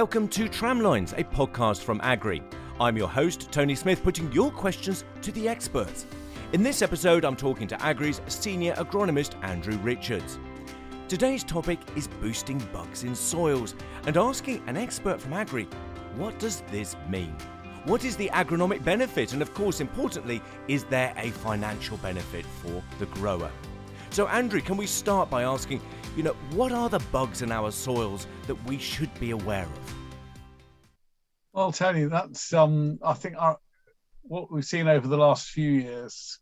Welcome to Tramlines, a podcast from Agrii. I'm your host, Tony Smith, putting your questions to the experts. In this episode, I'm talking to Agrii's senior agronomist, Andrew Richards. Today's topic is boosting bugs in soils and asking an expert from Agrii, what does this mean? What is the agronomic benefit? And of course, importantly, is there a financial benefit for the grower? So Andrew, can we start by asking, what are the bugs in our soils that we should be aware of? Well, Tony, that's, I think what we've seen over the last few years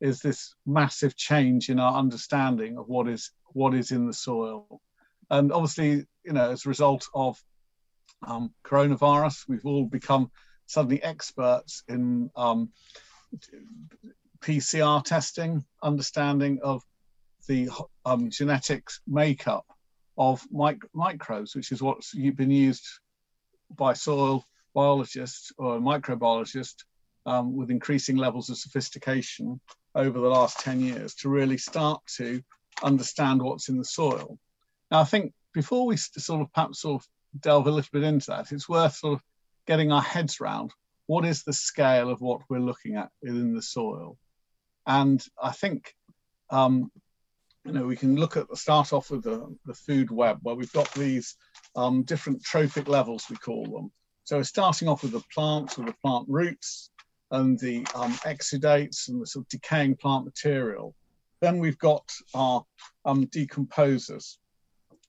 is this massive change in our understanding of what is in the soil. And obviously, as a result of coronavirus, we've all become suddenly experts in PCR testing, understanding of the genetics makeup of microbes, which is what's been used by soil biologists or microbiologists with increasing levels of sophistication over the last 10 years to really start to understand what's in the soil. Now, I think before we perhaps delve a little bit into that, it's worth getting our heads round what is the scale of what we're looking at in the soil. And I think we can start off with the food web, where we've got these different trophic levels, we call them. So we're starting off with the plants, with the plant roots and the exudates and the decaying plant material. Then we've got our decomposers,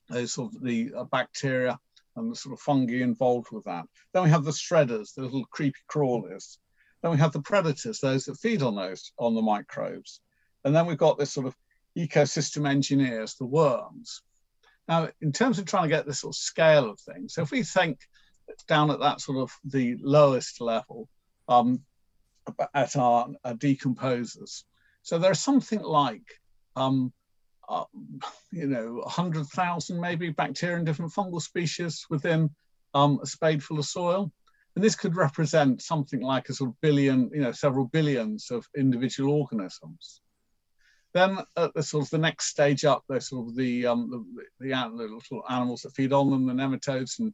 those the bacteria and the fungi involved with that. Then we have the shredders, the little creepy crawlies. Then we have the predators, those that feed on the microbes. And then we've got this ecosystem engineers, the worms. Now, in terms of trying to get this scale of things, so if we think down at that the lowest level at our decomposers, so there are something like 100,000 maybe bacteria and different fungal species within a spadeful of soil, and this could represent something like a billion, several billions of individual organisms. Then at the next stage up, there's the little animals that feed on them, the nematodes and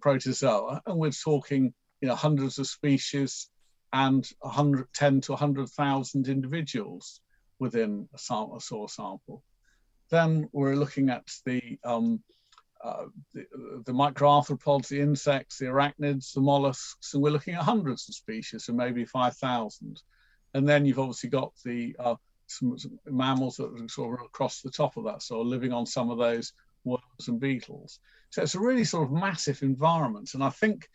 protozoa, and we're talking hundreds of species and 110 to 100,000 individuals within a soil sample. Then we're looking at the microarthropods, the insects, the arachnids, the mollusks, and we're looking at hundreds of species, so maybe 5,000. And then you've obviously got the some mammals that are across the top of that, living on some of those worms and beetles. So it's a really massive environment. And I think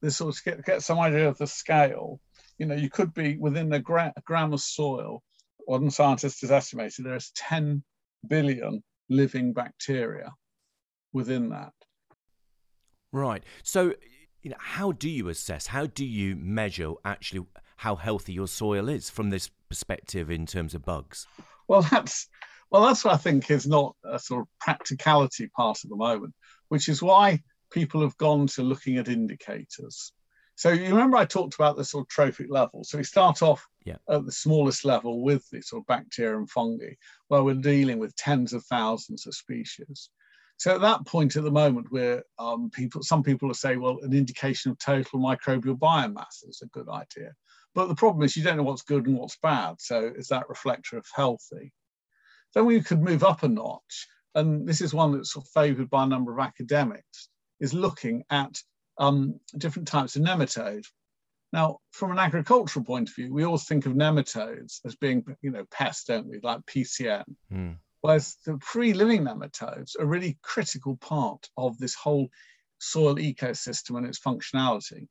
this get some idea of the scale. You could be within a gram of soil. One scientist has estimated there is 10 billion living bacteria within that. Right. So, how do you assess, how do you measure actually how healthy your soil is from this perspective in terms of bugs? Well, that's what I think is not a practicality part at the moment, which is why people have gone to looking at indicators. So you remember I talked about the trophic level. So we start off at the smallest level with the bacteria and fungi, where we're dealing with tens of thousands of species. So at that point at the moment, we're some people will say, well, an indication of total microbial biomass is a good idea. But the problem is you don't know what's good and what's bad. So is that reflector of healthy? Then we could move up a notch. And this is one that's favoured by a number of academics, is looking at different types of nematode. Now, from an agricultural point of view, we always think of nematodes as being, pests, don't we, like PCN. Mm. Whereas the free-living nematodes are really critical part of this whole soil ecosystem and its functionality.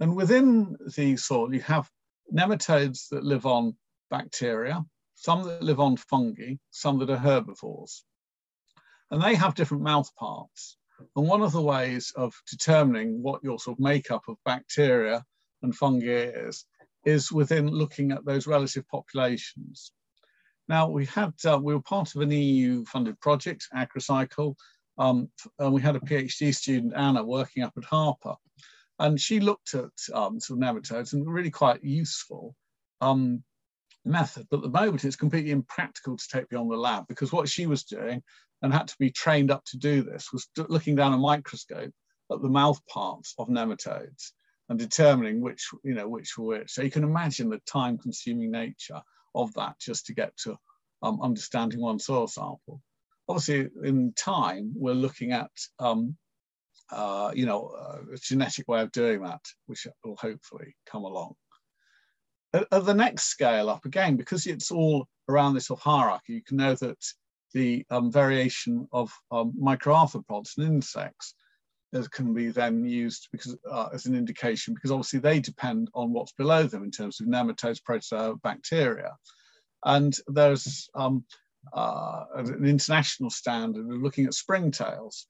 And within the soil, you have nematodes that live on bacteria, some that live on fungi, some that are herbivores. And they have different mouth parts. And one of the ways of determining what your makeup of bacteria and fungi is within looking at those relative populations. Now, we were part of an EU-funded project, Acrocycle, and we had a PhD student, Anna, working up at Harper. And she looked at nematodes, and really quite useful method. But at the moment, it's completely impractical to take beyond the lab, because what she was doing and had to be trained up to do this was looking down a microscope at the mouth parts of nematodes and determining which, which were which. So you can imagine the time-consuming nature of that just to get to understanding one soil sample. Obviously, in time, we're looking at, a genetic way of doing that, which will hopefully come along. At the next scale up, again, because it's all around this sort of hierarchy, you can know that the variation of microarthropods and insects can be then used because, as an indication, because obviously they depend on what's below them in terms of nematodes, protozoa, bacteria. And there's an international standard of looking at springtails,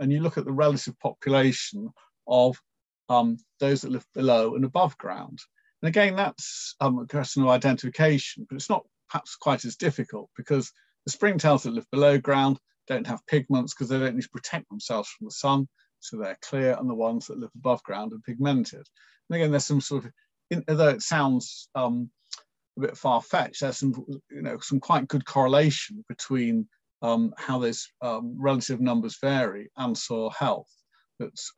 and you look at the relative population of those that live below and above ground. And again, that's a question of identification, but it's not perhaps quite as difficult because the springtails that live below ground don't have pigments because they don't need to protect themselves from the sun, so they're clear, and the ones that live above ground are pigmented. And again, there's some sort of, although it sounds a bit far-fetched, there's some, some quite good correlation between how those relative numbers vary and soil health that's,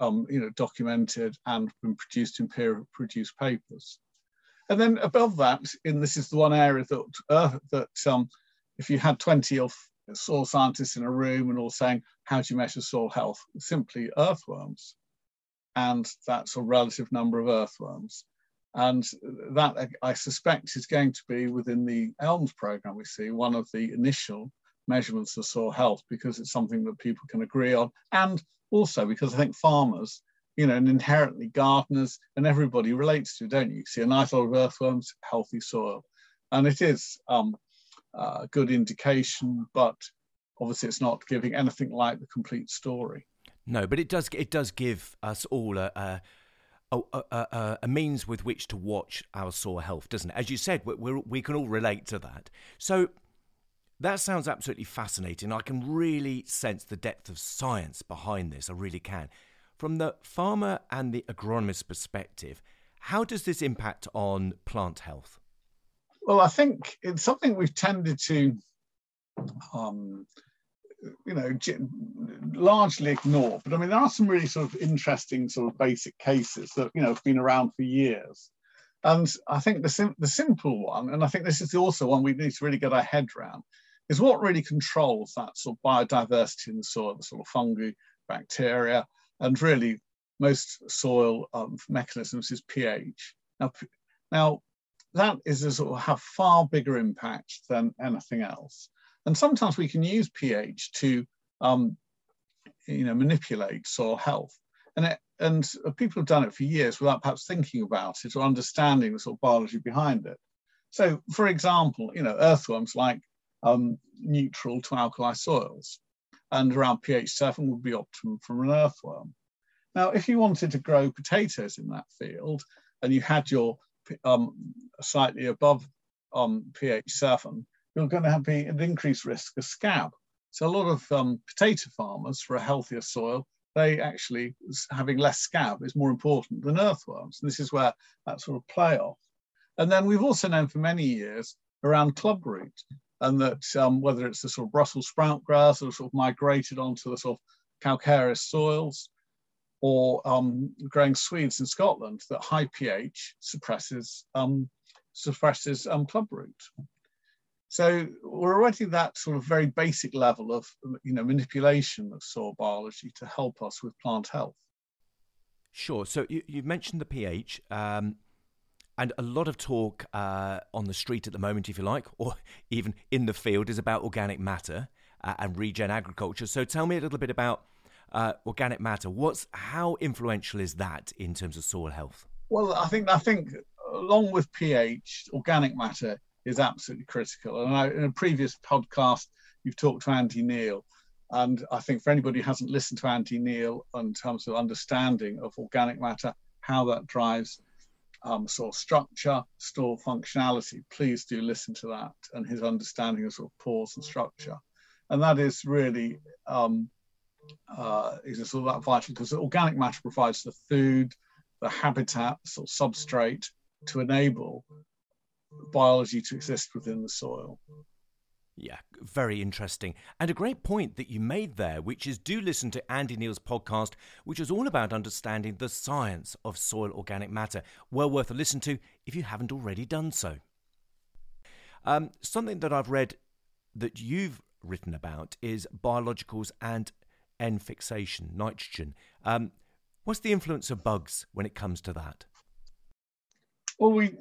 documented and been produced in peer-produced papers. And then above that, this is the one area that, if you had 20 of soil scientists in a room and all saying, how do you measure soil health? Simply earthworms. And that's a relative number of earthworms. And that, I suspect, is going to be within the ELMS program we see, one of the initial measurements of soil health, because it's something that people can agree on. And also because I think farmers, and inherently gardeners and everybody relates to, don't you? You see a nice lot of earthworms, healthy soil. And it is a good indication, but obviously it's not giving anything like the complete story. No, but it does give us all a means with which to watch our soil health, doesn't it? As you said, we can all relate to that. So that sounds absolutely fascinating. I can really sense the depth of science behind this. I really can. From the farmer and the agronomist perspective, how does this impact on plant health? Well, I think it's something we've tended to, largely ignore. But I mean, there are some really sort of interesting sort of basic cases that, have been around for years. And I think the simple one, and I think this is also one we need to really get our head around, is what really controls that sort of biodiversity in the soil, the sort of fungi, bacteria, and really most soil mechanisms is pH. Now that is a sort of have far bigger impact than anything else. And sometimes we can use pH to, manipulate soil health. And people have done it for years without perhaps thinking about it or understanding the sort of biology behind it. So, for example, earthworms like neutral to alkali soils, and around pH 7 would be optimum from an earthworm. Now, if you wanted to grow potatoes in that field and you had your slightly above pH 7, you're going to have an increased risk of scab. So a lot of potato farmers, for a healthier soil, they actually, having less scab is more important than earthworms. And this is where that sort of playoff. And then we've also known for many years around clubroot, and that whether it's the sort of Brussels sprout grass that sort of migrated onto the sort of calcareous soils, or growing swedes in Scotland, that high pH suppresses clubroot. So we're already at that sort of very basic level of, manipulation of soil biology to help us with plant health. Sure. So you mentioned the pH, and a lot of talk on the street at the moment, if you like, or even in the field, is about organic matter and regen agriculture. So tell me a little bit about organic matter. How influential is that in terms of soil health? Well, I think along with pH, organic matter is absolutely critical. And in a previous podcast, you've talked to Andy Neal. And I think for anybody who hasn't listened to Andy Neal in terms of understanding of organic matter, how that drives soil structure, soil functionality, please do listen to that, and his understanding of sort of pores and structure. And that is really is sort of that vital, because organic matter provides the food, the habitat, sort of substrate to enable biology to exist within the soil. Yeah, very interesting. And a great point that you made there, which is do listen to Andy Neal's podcast, which is all about understanding the science of soil organic matter. Well worth a listen to if you haven't already done so. Something that I've read that you've written about is biologicals and N fixation, nitrogen. What's the influence of bugs when it comes to that? Well, we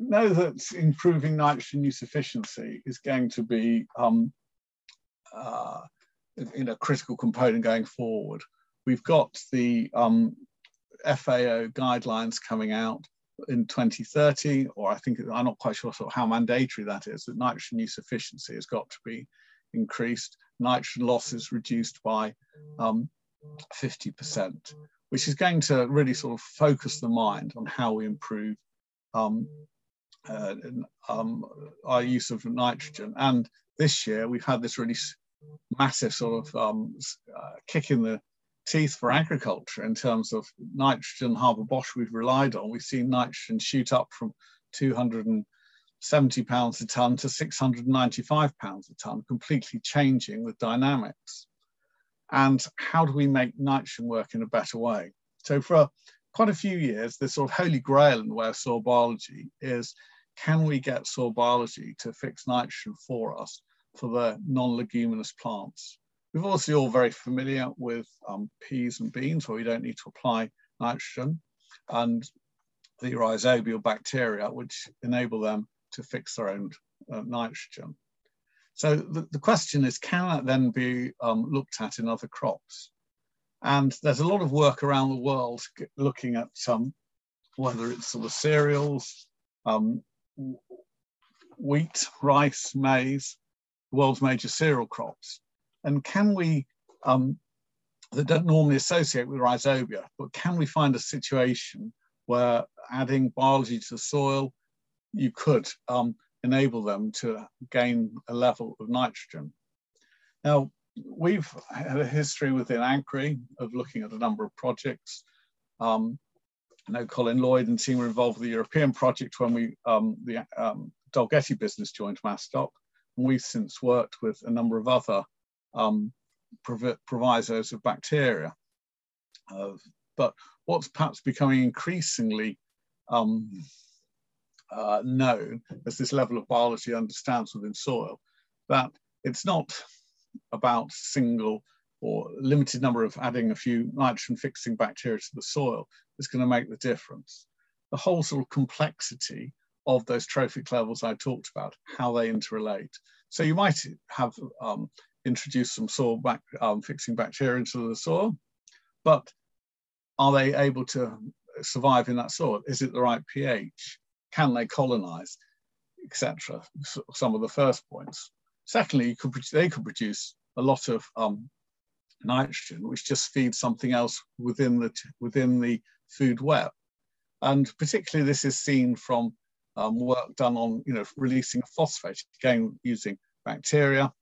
know that improving nitrogen use efficiency is going to be a critical component going forward. We've got the FAO guidelines coming out in 2030, or I think, I'm not quite sure sort of how mandatory that is, that nitrogen use efficiency has got to be increased, nitrogen losses reduced by 50%, which is going to really sort of focus the mind on how we improve our use of nitrogen. And this year we've had this really massive sort of kick in the teeth for agriculture in terms of nitrogen. Harper-Bosch we've relied on. We've seen nitrogen shoot up from £270 a tonne to £695 a tonne, completely changing the dynamics. And how do we make nitrogen work in a better way? So for quite a few years, the sort of holy grail in the way of soil biology is, can we get soil biology to fix nitrogen for us for the non-leguminous plants? We've obviously all very familiar with peas and beans, where we don't need to apply nitrogen, and the rhizobial bacteria, which enable them to fix their own nitrogen. So the question is, can that then be looked at in other crops? And there's a lot of work around the world looking at whether it's sort of cereals, wheat, rice, maize, the world's major cereal crops. And can we, that don't normally associate with rhizobia, but can we find a situation where adding biology to the soil, you could enable them to gain a level of nitrogen. Now, we've had a history within Agrii of looking at a number of projects. I know Colin Lloyd and team were involved with the European project when we the Dalgety business joined Mastoc, and we've since worked with a number of other provisos of bacteria. But what's perhaps becoming increasingly known as this level of biology understands within soil, that it's not about single or limited number of adding a few nitrogen fixing bacteria to the soil that's going to make the difference. The whole sort of complexity of those trophic levels I talked about, how they interrelate. So you might have introduced some soil fixing bacteria into the soil, but are they able to survive in that soil? Is it the right pH? Can they colonize, etc.? Some of the first points. Secondly, they could produce a lot of nitrogen, which just feeds something else within the food web. And particularly, this is seen from work done on releasing a phosphate, again using bacteria,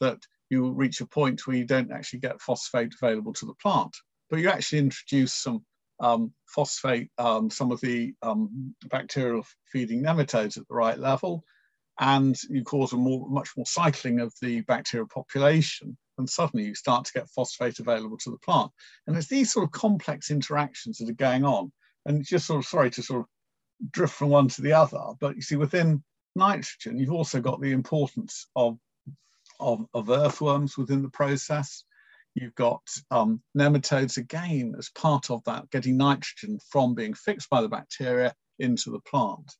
that you reach a point where you don't actually get phosphate available to the plant, but you actually introduce some phosphate, some of the bacterial feeding nematodes at the right level, and you cause much more cycling of the bacterial population, and suddenly you start to get phosphate available to the plant. And it's these sort of complex interactions that are going on. And it's just sort of, sorry to sort of drift from one to the other, but you see within nitrogen, you've also got the importance of earthworms within the process. You've got nematodes again as part of that, getting nitrogen from being fixed by the bacteria into the plant.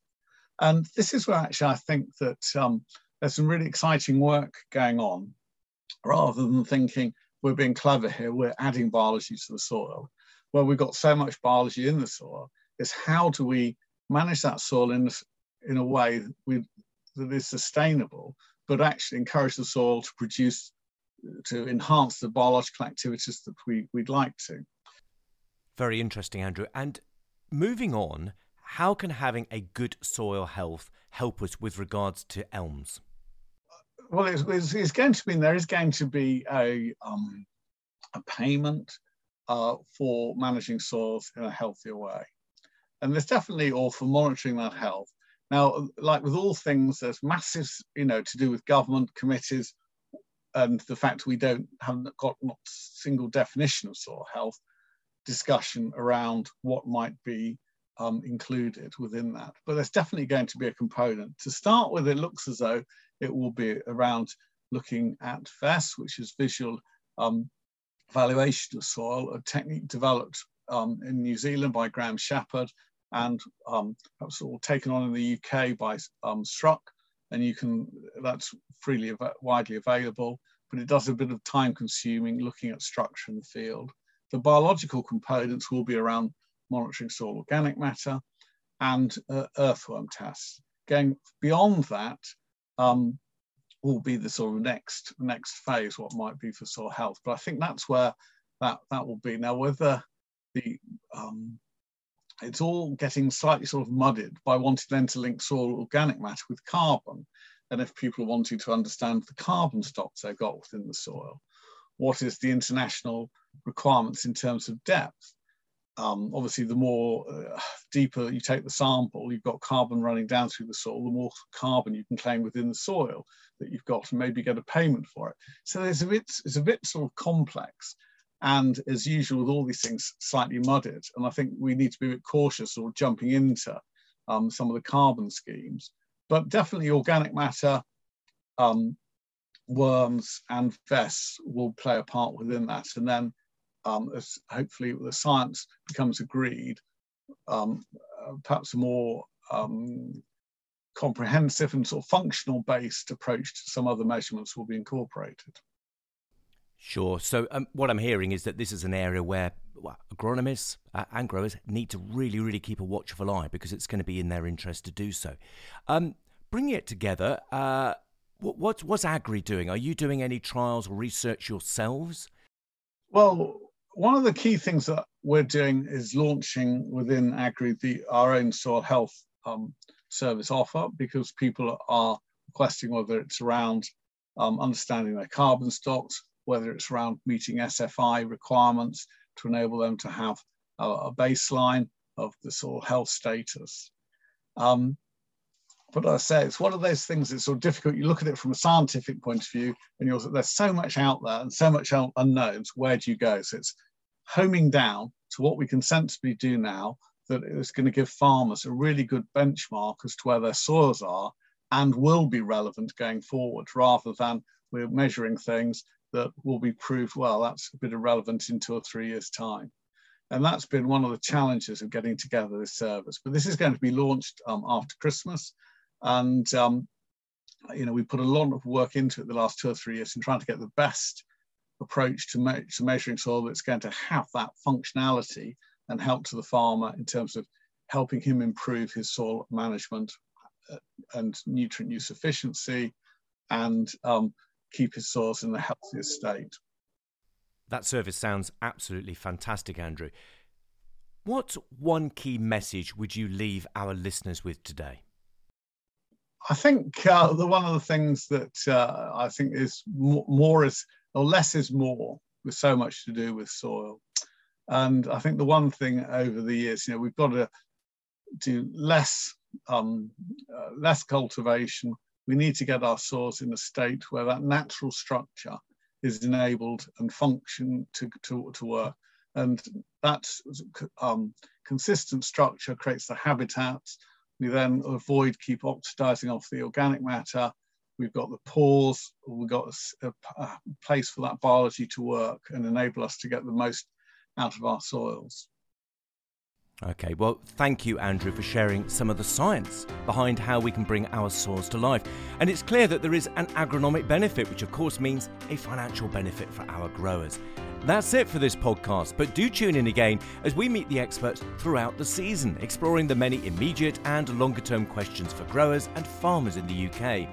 And this is where actually I think that there's some really exciting work going on, rather than thinking we're being clever here, we're adding biology to the soil. Well, we've got so much biology in the soil, is how do we manage that soil in a way that is sustainable, but actually encourage the soil to produce, to enhance the biological activities that we'd like to. Very interesting, Andrew. And moving on, how can having a good soil health help us with regards to ELMS? Well, it's going to be, there is going to be a payment for managing soils in a healthier way. And there's definitely, or for monitoring that health, Now, like with all things, there's massive, to do with government committees and the fact we haven't got not a single definition of soil health discussion around what might be included within that. But there's definitely going to be a component. To start with, it looks as though it will be around looking at VESS, which is visual evaluation of soil, a technique developed in New Zealand by Graham Shepherd and perhaps all taken on in the UK by Shruck, and that's freely widely available, but it does a bit of time consuming looking at structure in the field. The biological components will be around monitoring soil organic matter, and earthworm tests. Going beyond that will be the sort of next phase, what might be for soil health. But I think that's where that will be. Now, whether it's all getting slightly sort of muddied by wanting then to link soil organic matter with carbon, and if people are wanting to understand the carbon stocks they've got within the soil, what is the international requirements in terms of depth? Obviously, the more deeper you take the sample, you've got carbon running down through the soil, the more carbon you can claim within the soil that you've got and maybe get a payment for it. So it's a bit sort of complex. And as usual with all these things, slightly muddied. And I think we need to be a bit cautious sort of jumping into some of the carbon schemes, but definitely organic matter, worms and VESS will play a part within that. And then as hopefully the science becomes agreed, perhaps a more comprehensive and sort of functional based approach to some other measurements will be incorporated. Sure. So what I'm hearing is that this is an area where agronomists and growers need to really, really keep a watchful eye, because it's going to be in their interest to do so. Bringing it together, what's Agrii doing? Are you doing any trials or research yourselves? Well, one of the key things that we're doing is launching within Agrii our own soil health service offer, because people are requesting whether it's around understanding their carbon stocks, whether it's around meeting SFI requirements to enable them to have a baseline of the soil health status. But I say, it's one of those things that's sort of difficult. You look at it from a scientific point of view and there's so much out there and so much unknowns, where do you go? So it's homing down to what we can sensibly do now that is going to give farmers a really good benchmark as to where their soils are and will be relevant going forward, rather than we're measuring things that will be proved, well, that's a bit irrelevant in 2 or 3 years' time. And that's been one of the challenges of getting together this service. But this is going to be launched after Christmas. And, we put a lot of work into it the last 2 or 3 years in trying to get the best approach to measuring soil that's going to have that functionality and help to the farmer in terms of helping him improve his soil management and nutrient use efficiency and keep his soils in the healthiest state. That service sounds absolutely fantastic, Andrew. What one key message would you leave our listeners with today? I think one of the things that I think is more is, or less is more, with so much to do with soil. And I think the one thing over the years, we've got to do less cultivation. We need to get our soils in a state where that natural structure is enabled and function to work. And that consistent structure creates the habitats. We then keep oxidizing off the organic matter. We've got the pores, we've got a place for that biology to work and enable us to get the most out of our soils. Okay, well, thank you, Andrew, for sharing some of the science behind how we can bring our soils to life. And it's clear that there is an agronomic benefit, which of course means a financial benefit for our growers. That's it for this podcast, but do tune in again as we meet the experts throughout the season, exploring the many immediate and longer-term questions for growers and farmers in the UK.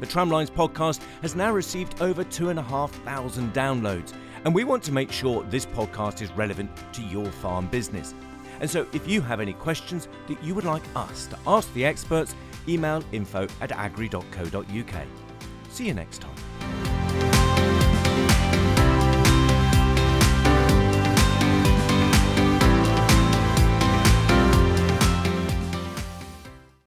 The Tramlines podcast has now received over 2,500 downloads, and we want to make sure this podcast is relevant to your farm business. And so if you have any questions that you would like us to ask the experts, email info@agrii.co.uk. See you next time.